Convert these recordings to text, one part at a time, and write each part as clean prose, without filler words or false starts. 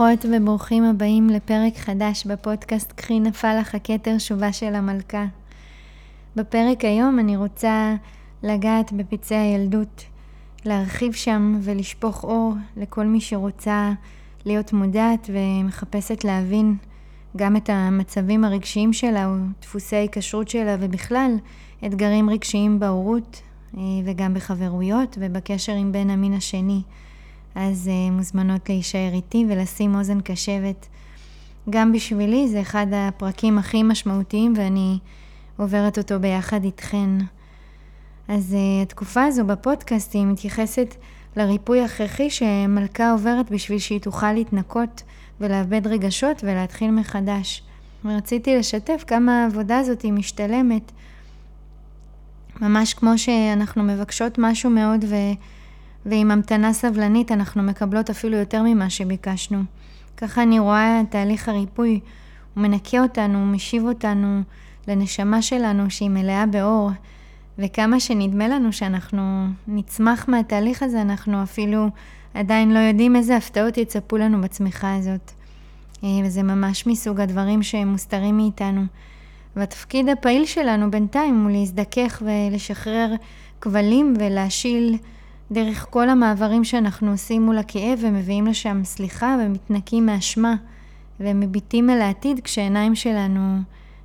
ברוכות וברוכים הבאים לפרק חדש בפודקאסט "קחי נפל לך הכתר, שובה של המלכה". בפרק היום אני רוצה לגעת בפצעי הילדות, להרחיב שם ולשפוך אור לכל מי שרוצה להיות מודעת ומחפשת להבין גם את המצבים הרגשיים שלה או דפוסי ההיקשרות שלה, ובכלל אתגרים רגשיים בהורות וגם בחברויות ובקשר עם בן המין השני. אז מוזמנות להישאר איתי ולשים אוזן קשבת. גם בשבילי זה אחד הפרקים הכי משמעותיים ואני עוברת אותו ביחד איתכן. אז התקופה הזו בפודקאסט היא מתייחסת לריפוי הכרחי שמלכה עוברת בשביל שהיא תוכל להתנקות ולאבד רגשות ולהתחיל מחדש. ורציתי לשתף כמה העבודה הזאת היא משתלמת. ממש כמו שאנחנו מבקשות משהו מאוד ועם המתנה סבלנית אנחנו מקבלות אפילו יותר ממה שביקשנו. ככה אני רואה תהליך הריפוי. הוא מנקה אותנו, הוא משיב אותנו לנשמה שלנו שהיא מלאה באור. וכמה שנדמה לנו שאנחנו נצמח מהתהליך הזה, אנחנו אפילו עדיין לא יודעים איזה הפתעות יצפו לנו בצמיחה הזאת. וזה ממש מסוג הדברים שהם מוסתרים מאיתנו. והתפקיד הפעיל שלנו בינתיים הוא להזדכך ולשחרר כבלים ולהשיל דרך כל המעברים שאנחנו עושים מול הכאב ומביאים לשם סליחה ומתנקים מאשמה ומביטים אל העתיד כשעיניים שלנו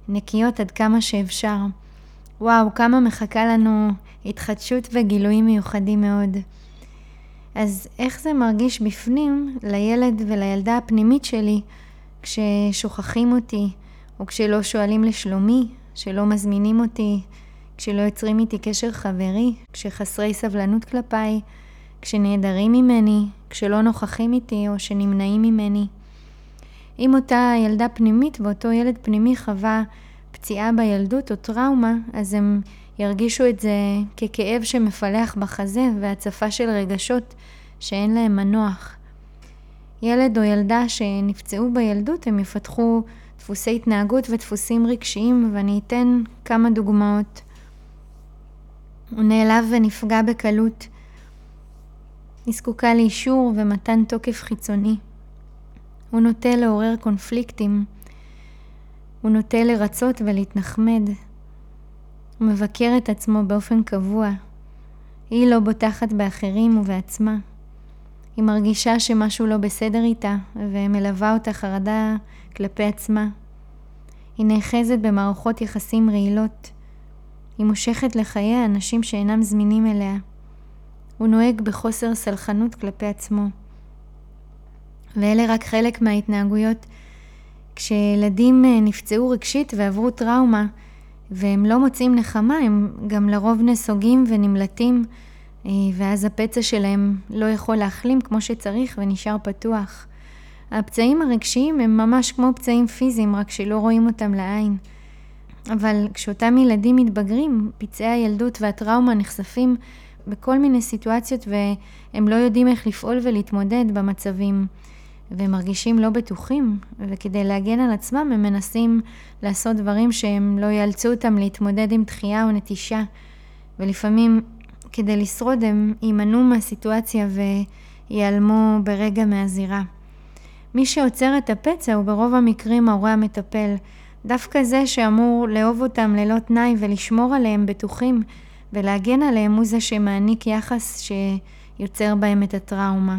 נקיות עד כמה שאפשר. וואו, כמה מחכה לנו התחדשות וגילויים מיוחדים מאוד. אז איך זה מרגיש בפנים לילד ולילדה הפנימית שלי כששוכחים אותי או כשלא שואלים לשלומי, כשלא מזמינים אותי, כשלא יוצרים איתי קשר חברי, כשחסרי סבלנות כלפיי, כשנעדרים ממני, כשלא נוכחים איתי או שנמנעים ממני. אם אותה ילדה פנימית ואותו ילד פנימי חווה פציעה בילדות או טראומה, אז הם ירגישו את זה ככאב שמפלח בחזה והצפה של רגשות שאין להם מנוח. ילד או ילדה שנפצעו בילדות הם יפתחו דפוסי התנהגות ודפוסים רגשיים, ואני אתן כמה דוגמאות. הוא נעלב ונפגע בקלות. היא זקוקה לאישור ומתן תוקף חיצוני. הוא נוטה לעורר קונפליקטים. הוא נוטה לרצות ולהתנחמד. הוא מבקר את עצמו באופן קבוע. היא לא בוטחת באחרים ובעצמה. היא מרגישה שמשהו לא בסדר איתה ומלווה אותה חרדה כלפי עצמה. היא נאחזת במערכות יחסים רעילות. היא מושכת לחיי אנשים שאינם זמינים אליה. הוא נוהג בחוסר סלחנות כלפי עצמו. ואלה רק חלק מההתנהגויות. כשילדים נפצעו רגשית ועברו טראומה והם לא מוצאים נחמה, הם גם לרוב נסוגים ונמלטים, ואז הפצע שלהם לא יכול להחלים כמו שצריך ונשאר פתוח. הפצעים הרגשיים הם ממש כמו פצעים פיזיים, רק שלא רואים אותם לעין. אבל כשאותם ילדים מתבגרים, פצעי הילדות והטראומה נחשפים בכל מיני סיטואציות והם לא יודעים איך לפעול ולהתמודד במצבים, והם מרגישים לא בטוחים, וכדי להגן על עצמם הם מנסים לעשות דברים שהם לא יאלצו אותם להתמודד עם דחייה או נטישה, ולפעמים כדי לשרוד הם יימנעו מהסיטואציה ויעלמו ברגע מהזירה. מי שעוצר את הפצע הוא ברוב המקרים ההורה המטפל, דווקא זה שאמור לאהוב אותם ללא תנאי ולשמור עליהם בטוחים ולהגן עליהם, הוא זה שמעניק יחס שיוצר בהם את הטראומה.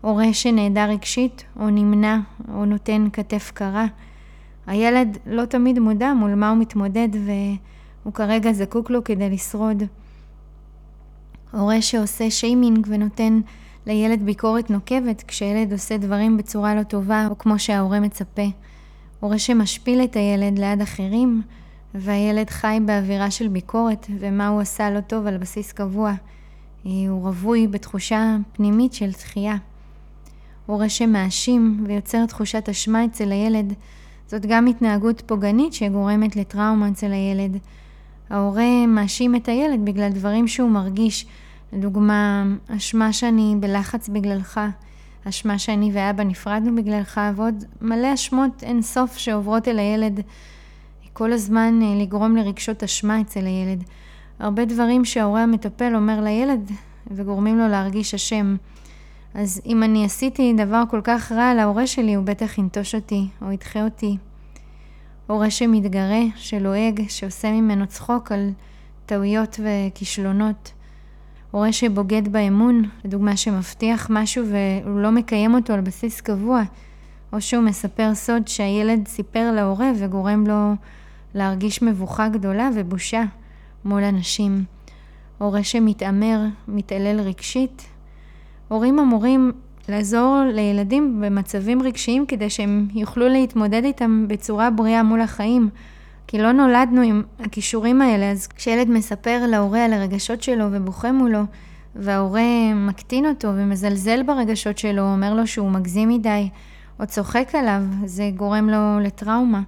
הורה שנעדר רגשית או נמנע או נותן כתף קרה, הילד לא תמיד מודע מול מה הוא מתמודד והוא כרגע זקוק לו כדי לשרוד. הורה שעושה שיימינג ונותן לילד ביקורת נוקבת כשילד עושה דברים בצורה לא טובה או כמו שההורה מצפה. הורה שמשפיל את הילד ליד אחרים והילד חי באווירה של ביקורת ומה הוא עשה לא טוב על בסיס קבוע. הוא רווי בתחושה פנימית של דחייה. הורה שמאשים ויוצר תחושת אשמה אצל הילד, זאת גם התנהגות פוגענית שגורמת לטראומה אצל הילד. ההורה מאשים את הילד בגלל דברים שהוא מרגיש, לדוגמה, אשמה שאני בלחץ בגללך, אשמה שאני ואבא נפרדנו בגללך, ועוד מלא אשמות אין סוף שעוברות אל הילד, כל הזמן לגרום לרגשות אשמה אצל הילד. הרבה דברים שההורה המטפל אומר לילד וגורמים לו להרגיש אשם. אז אם אני עשיתי דבר כל כך רע להורה שלי, הוא בטח ינטוש אותי או ידחה אותי. הורה שמתגרה, שלועג, שעושה ממנו צחוק על טעויות וכישלונות. הורה שבוגד באמון, לדוגמה שמבטיח משהו והוא לא מקיים אותו על בסיס קבוע, או שהוא מספר סוד שהילד סיפר להורה וגורם לו להרגיש מבוכה גדולה ובושה מול אנשים. הורה שמתאמר, מתעלל רגשית. הורים אמורים לעזור לילדים במצבים רגשיים כדי שהם יוכלו להתמודד איתם בצורה בריאה מול החיים. כי לא נולדנו עם הכישורים האלה, אז כשילד מספר להורה על הרגשות שלו ובוכה מולו, וההורה מקטין אותו ומזלזל ברגשות שלו, אומר לו שהוא מגזים מדי, או צוחק עליו, זה גורם לו לטראומה.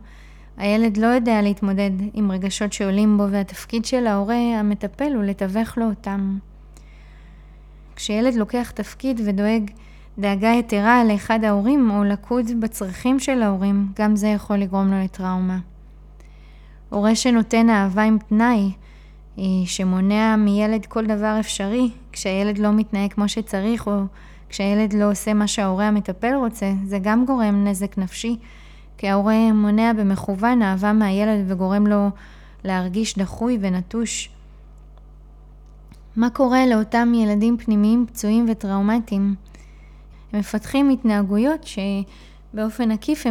הילד לא יודע להתמודד עם רגשות שעולים בו, והתפקיד של ההורה המטפל הוא לתווך לו אותם. כשילד לוקח תפקיד ודואג דאגה יתרה לאחד ההורים או לקוד בצרכים של ההורים, גם זה יכול לגרום לו לטראומה. הורה שנותן אהבה עם תנאי, שמונע מילד כל דבר אפשרי, כשהילד לא מתנהג כמו שצריך או כשהילד לא עושה מה שההורה המטפל רוצה, זה גם גורם נזק נפשי, כי ההורה מונע במכוון אהבה מהילד וגורם לו להרגיש דחוי ונטוש. מה קורה לאותם ילדים פנימיים פצועים וטראומטיים? הם מפתחים התנהגויות שבאופן עקיף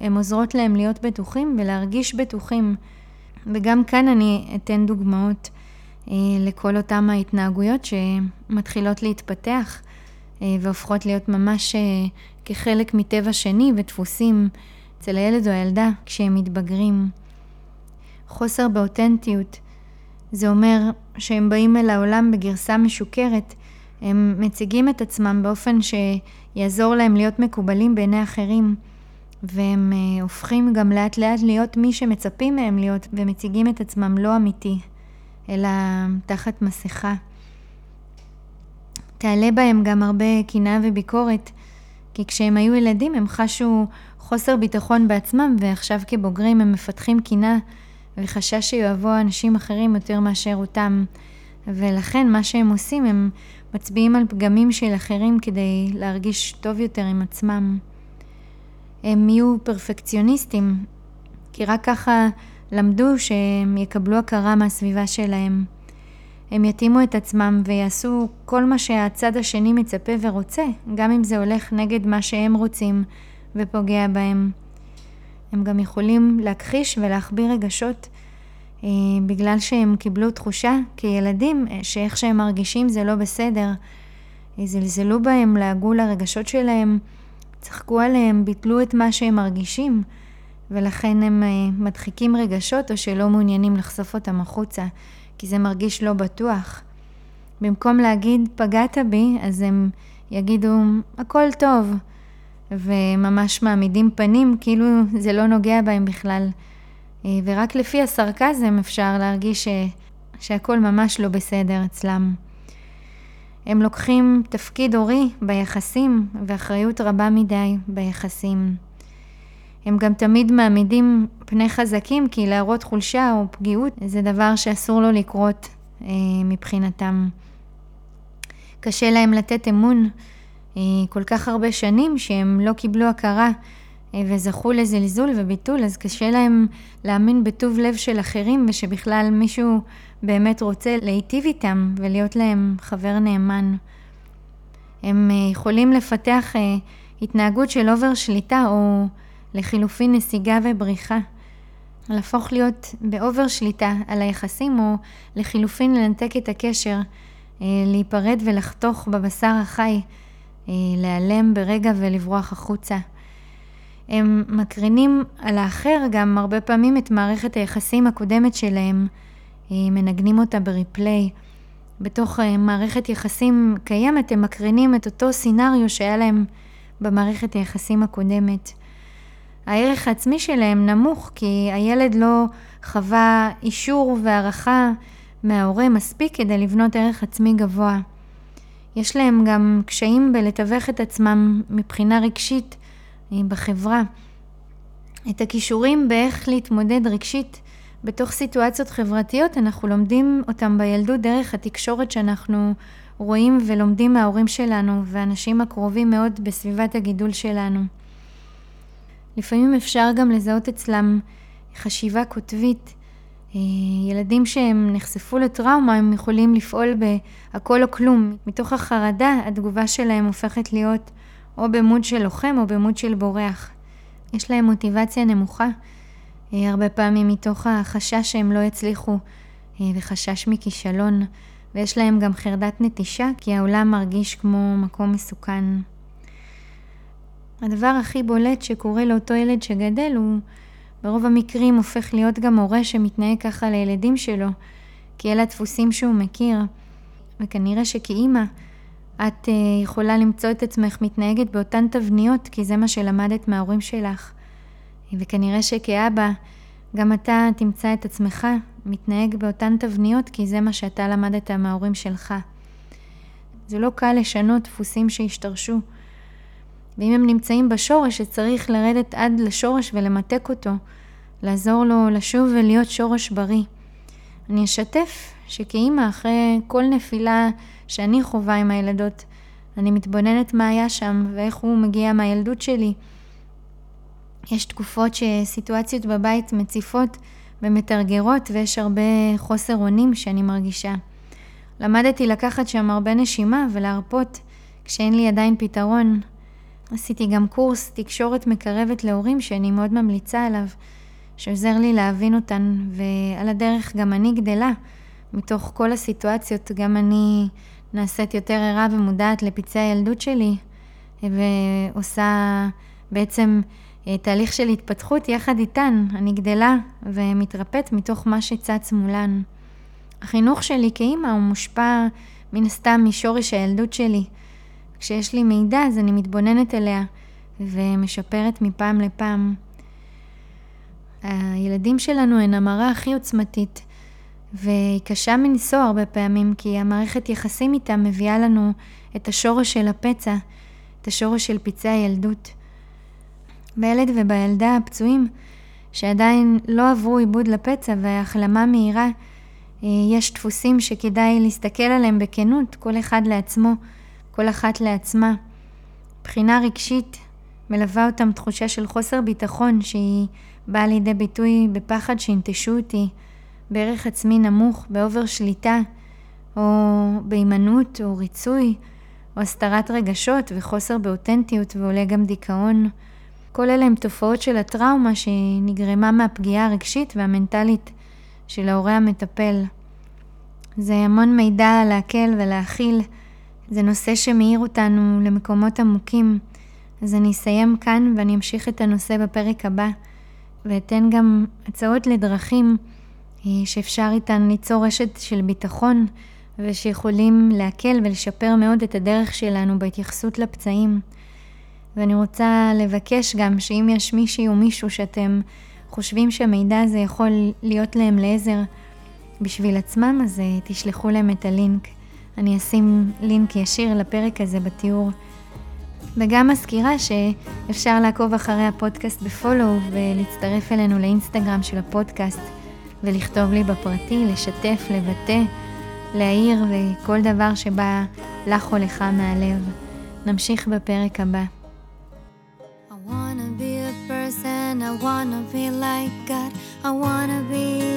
הם עוזרות להם להיות בטוחים ולהרגיש בטוחים. וגם כאן אני אתן דוגמאות לכל אותם ההתנהגויות שמתחילות להתפתח והופכות להיות ממש כחלק מטבע שני ודפוסים אצל הילד או הילדה כשהם מתבגרים. חוסר באותנטיות. זה אומר שהם באים אל העולם בגרסה משוקרת, הם מציגים את עצמם באופן שיעזור להם להיות מקובלים בעיני אחרים, והם הופכים גם לאט לאט להיות מי שמצפים מהם להיות, ומציגים את עצמם לא אמיתי, אלא תחת מסכה. תעלה בהם גם הרבה קנאה וביקורת, כי כשהם היו ילדים הם חשו חוסר ביטחון בעצמם, ועכשיו כבוגרים הם מפתחים קנאה, וחשש שיאהבו אנשים אחרים יותר מאשר אותם, ולכן מה שהם עושים הם מצביעים על פגמים של אחרים כדי להרגיש טוב יותר עם עצמם. הם יהיו פרפקציוניסטים, כי רק ככה למדו שהם יקבלו הכרה מהסביבה שלהם. הם יתאימו את עצמם ויעשו כל מה שהצד השני מצפה ורוצה, גם אם זה הולך נגד מה שהם רוצים ופוגע בהם. הם גם יכולים להכחיש ולהחביא רגשות בגלל שהם קיבלו תחושה כילדים שאיך שהם מרגישים זה לא בסדר. זלזלו בהם, להגו לרגשות שלהם, צחקו עליהם, ביטלו את מה שהם מרגישים, ולכן הם מדחיקים רגשות או שלא מעוניינים לחשוף אותם החוצה, כי זה מרגיש לא בטוח. במקום להגיד פגעת בי, אז הם יגידו הכל טוב, וממש מעמידים פנים, כאילו זה לא נוגע בהם בכלל. ורק לפי הסרקזם אפשר להרגיש שהכל ממש לא בסדר אצלם. הם לוקחים תפקיד הורי ביחסים, ואחריות רבה מדי ביחסים. הם גם תמיד מעמידים פני חזקים, כי להראות חולשה או פגיעות זה דבר שאסור לו לקרות מבחינתם. קשה להם לתת אמון, כל כך הרבה שנים שהם לא קיבלו הכרה וזכו לזלזול וביטול, אז קשה להם להאמין בטוב לב של אחרים ושבכלל מישהו באמת רוצה להיטיב איתם ולהיות להם חבר נאמן. הם יכולים לפתח התנהגות של אובר שליטה או לחילופין נסיגה ובריחה. להפוך להיות באובר שליטה על היחסים או לחילופין לנתק את הקשר, להיפרד ולחתוך בבשר החי, להיעלם ברגע ולברוח החוצה. הם מקרינים על האחר גם הרבה פעמים את מערכת היחסים הקודמת שלהם, מנגנים אותה בריפלי. בתוך מערכת יחסים קיימת הם מקרינים את אותו סינריו שהיה להם במערכת היחסים הקודמת. הערך העצמי שלהם נמוך כי הילד לא חווה אישור והערכה מההורה מספיק כדי לבנות ערך עצמי גבוה. יש להם גם קשיים בלתווך את עצמם מבחינה רגשית בחברה. את הכישורים באיך להתמודד רגשית בתוך סיטואציות חברתיות אנחנו לומדים אותם בילדות דרך התקשורת שאנחנו רואים ולומדים מההורים שלנו ואנשים הקרובים מאוד בסביבת הגידול שלנו. לפעמים אפשר גם לזהות אצלם חשיבה קוטבית. ילדים שהם נחשפו לטראומה הם יכולים לפעול בהכל או כלום. מתוך החרדה התגובה שלהם הופכת להיות או במוד של לוחם או במוד של בורח. יש להם מוטיבציה נמוכה, הרבה פעמים מתוך החשש שהם לא יצליחו וחשש מכישלון. ויש להם גם חרדת נטישה כי העולם מרגיש כמו מקום מסוכן. הדבר הכי בולט שקורה לאותו ילד שגדל הוא ברוב המקרים הופך להיות גם הורה שמתנהג ככה לילדים שלו, כי אלה דפוסים שהוא מכיר. וכנראה שכאימא את יכולה למצוא את עצמך מתנהגת באותן תבניות, כי זה מה שלמדת מההורים שלך. וכנראה שכאבא גם אתה תמצא את עצמך מתנהג באותן תבניות, כי זה מה שאתה למדת מההורים שלך. זה לא קל לשנות דפוסים שהשתרשו. ואם הם נמצאים בשורש, שצריך לרדת עד לשורש ולמתק אותו, לעזור לו לשוב ולהיות שורש בריא. אני אשתף שכאמא אחרי כל נפילה שאני חווה עם הילדות, אני מתבוננת מה היה שם ואיך הוא מגיע מהילדות שלי. יש תקופות שסיטואציות בבית מציפות ומתרגרות ויש הרבה חוסר אונים שאני מרגישה. למדתי לקחת שם הרבה נשימה ולהרפות כשאין לי עדיין פתרון. עשיתי גם קורס תקשורת מקרבת להורים שאני מאוד ממליצה עליו, שעוזר לי להבין אותן, ועל הדרך גם אני גדלה. מתוך כל הסיטואציות גם אני נעשית יותר ערה ומודעת לפצעי הילדות שלי, ועושה בעצם תהליך של התפתחות יחד איתן. אני גדלה ומתרפאת מתוך מה שצץ מולן. החינוך שלי כאמא הוא מושפע מן הסתם משורש הילדות שלי. כשיש לי מידע אז אני מתבוננת אליה ומשפרת מפעם לפעם. הילדים שלנו הן המראה הכי עוצמתית והיא קשה מנשוא הרבה פעמים, כי המערכת יחסים איתה מביאה לנו את השורש של הפצע, את השורש של פצעי הילדות. בילד ובילדה הפצועים שעדיין לא עברו עיבוד לפצע והחלמה מהירה, יש דפוסים שכדאי להסתכל עליהם בכנות, כל אחד לעצמו, כל אחת לעצמה. בחינה רגשית מלווה אותם תחושה של חוסר ביטחון שהיא באה לידי ביטוי בפחד שינטשו אותי, בערך עצמי נמוך, באובר שליטה, או בהימנעות או ריצוי, או הסתרת רגשות וחוסר באותנטיות, ועולה גם דיכאון. כל אלה הם תופעות של הטראומה שנגרמה מהפגיעה הרגשית והמנטלית של ההורה המטפל. זה המון מידע להקל ולהכיל. זה נושא שמאיר אותנו למקומות עמוקים. אז אני אסיים כאן ואני אמשיך את הנושא בפרק הבא, ואתן גם הצעות לדרכים שאפשר איתן ליצור רשת של ביטחון, ושיכולים להקל ולשפר מאוד את הדרך שלנו בהתייחסות לפצעים. ואני רוצה לבקש גם שאם יש מישהי או מישהו שאתם חושבים שהמידע הזה יכול להיות להם לעזר בשביל עצמם, אז תשלחו להם את הלינק. אני אשים לינק ישיר לפרק הזה בתיאור. וגם מזכירה שאפשר לעקוב אחרי הפודקאסט בפולו ולהצטרף אלינו לאינסטגרם של הפודקאסט ולכתוב לי בפרטי, לשתף, לבטא, להעיר וכל דבר שבא לך או לך מהלב. נמשיך בפרק הבא. I wanna be a person, I wanna be like God, I wanna be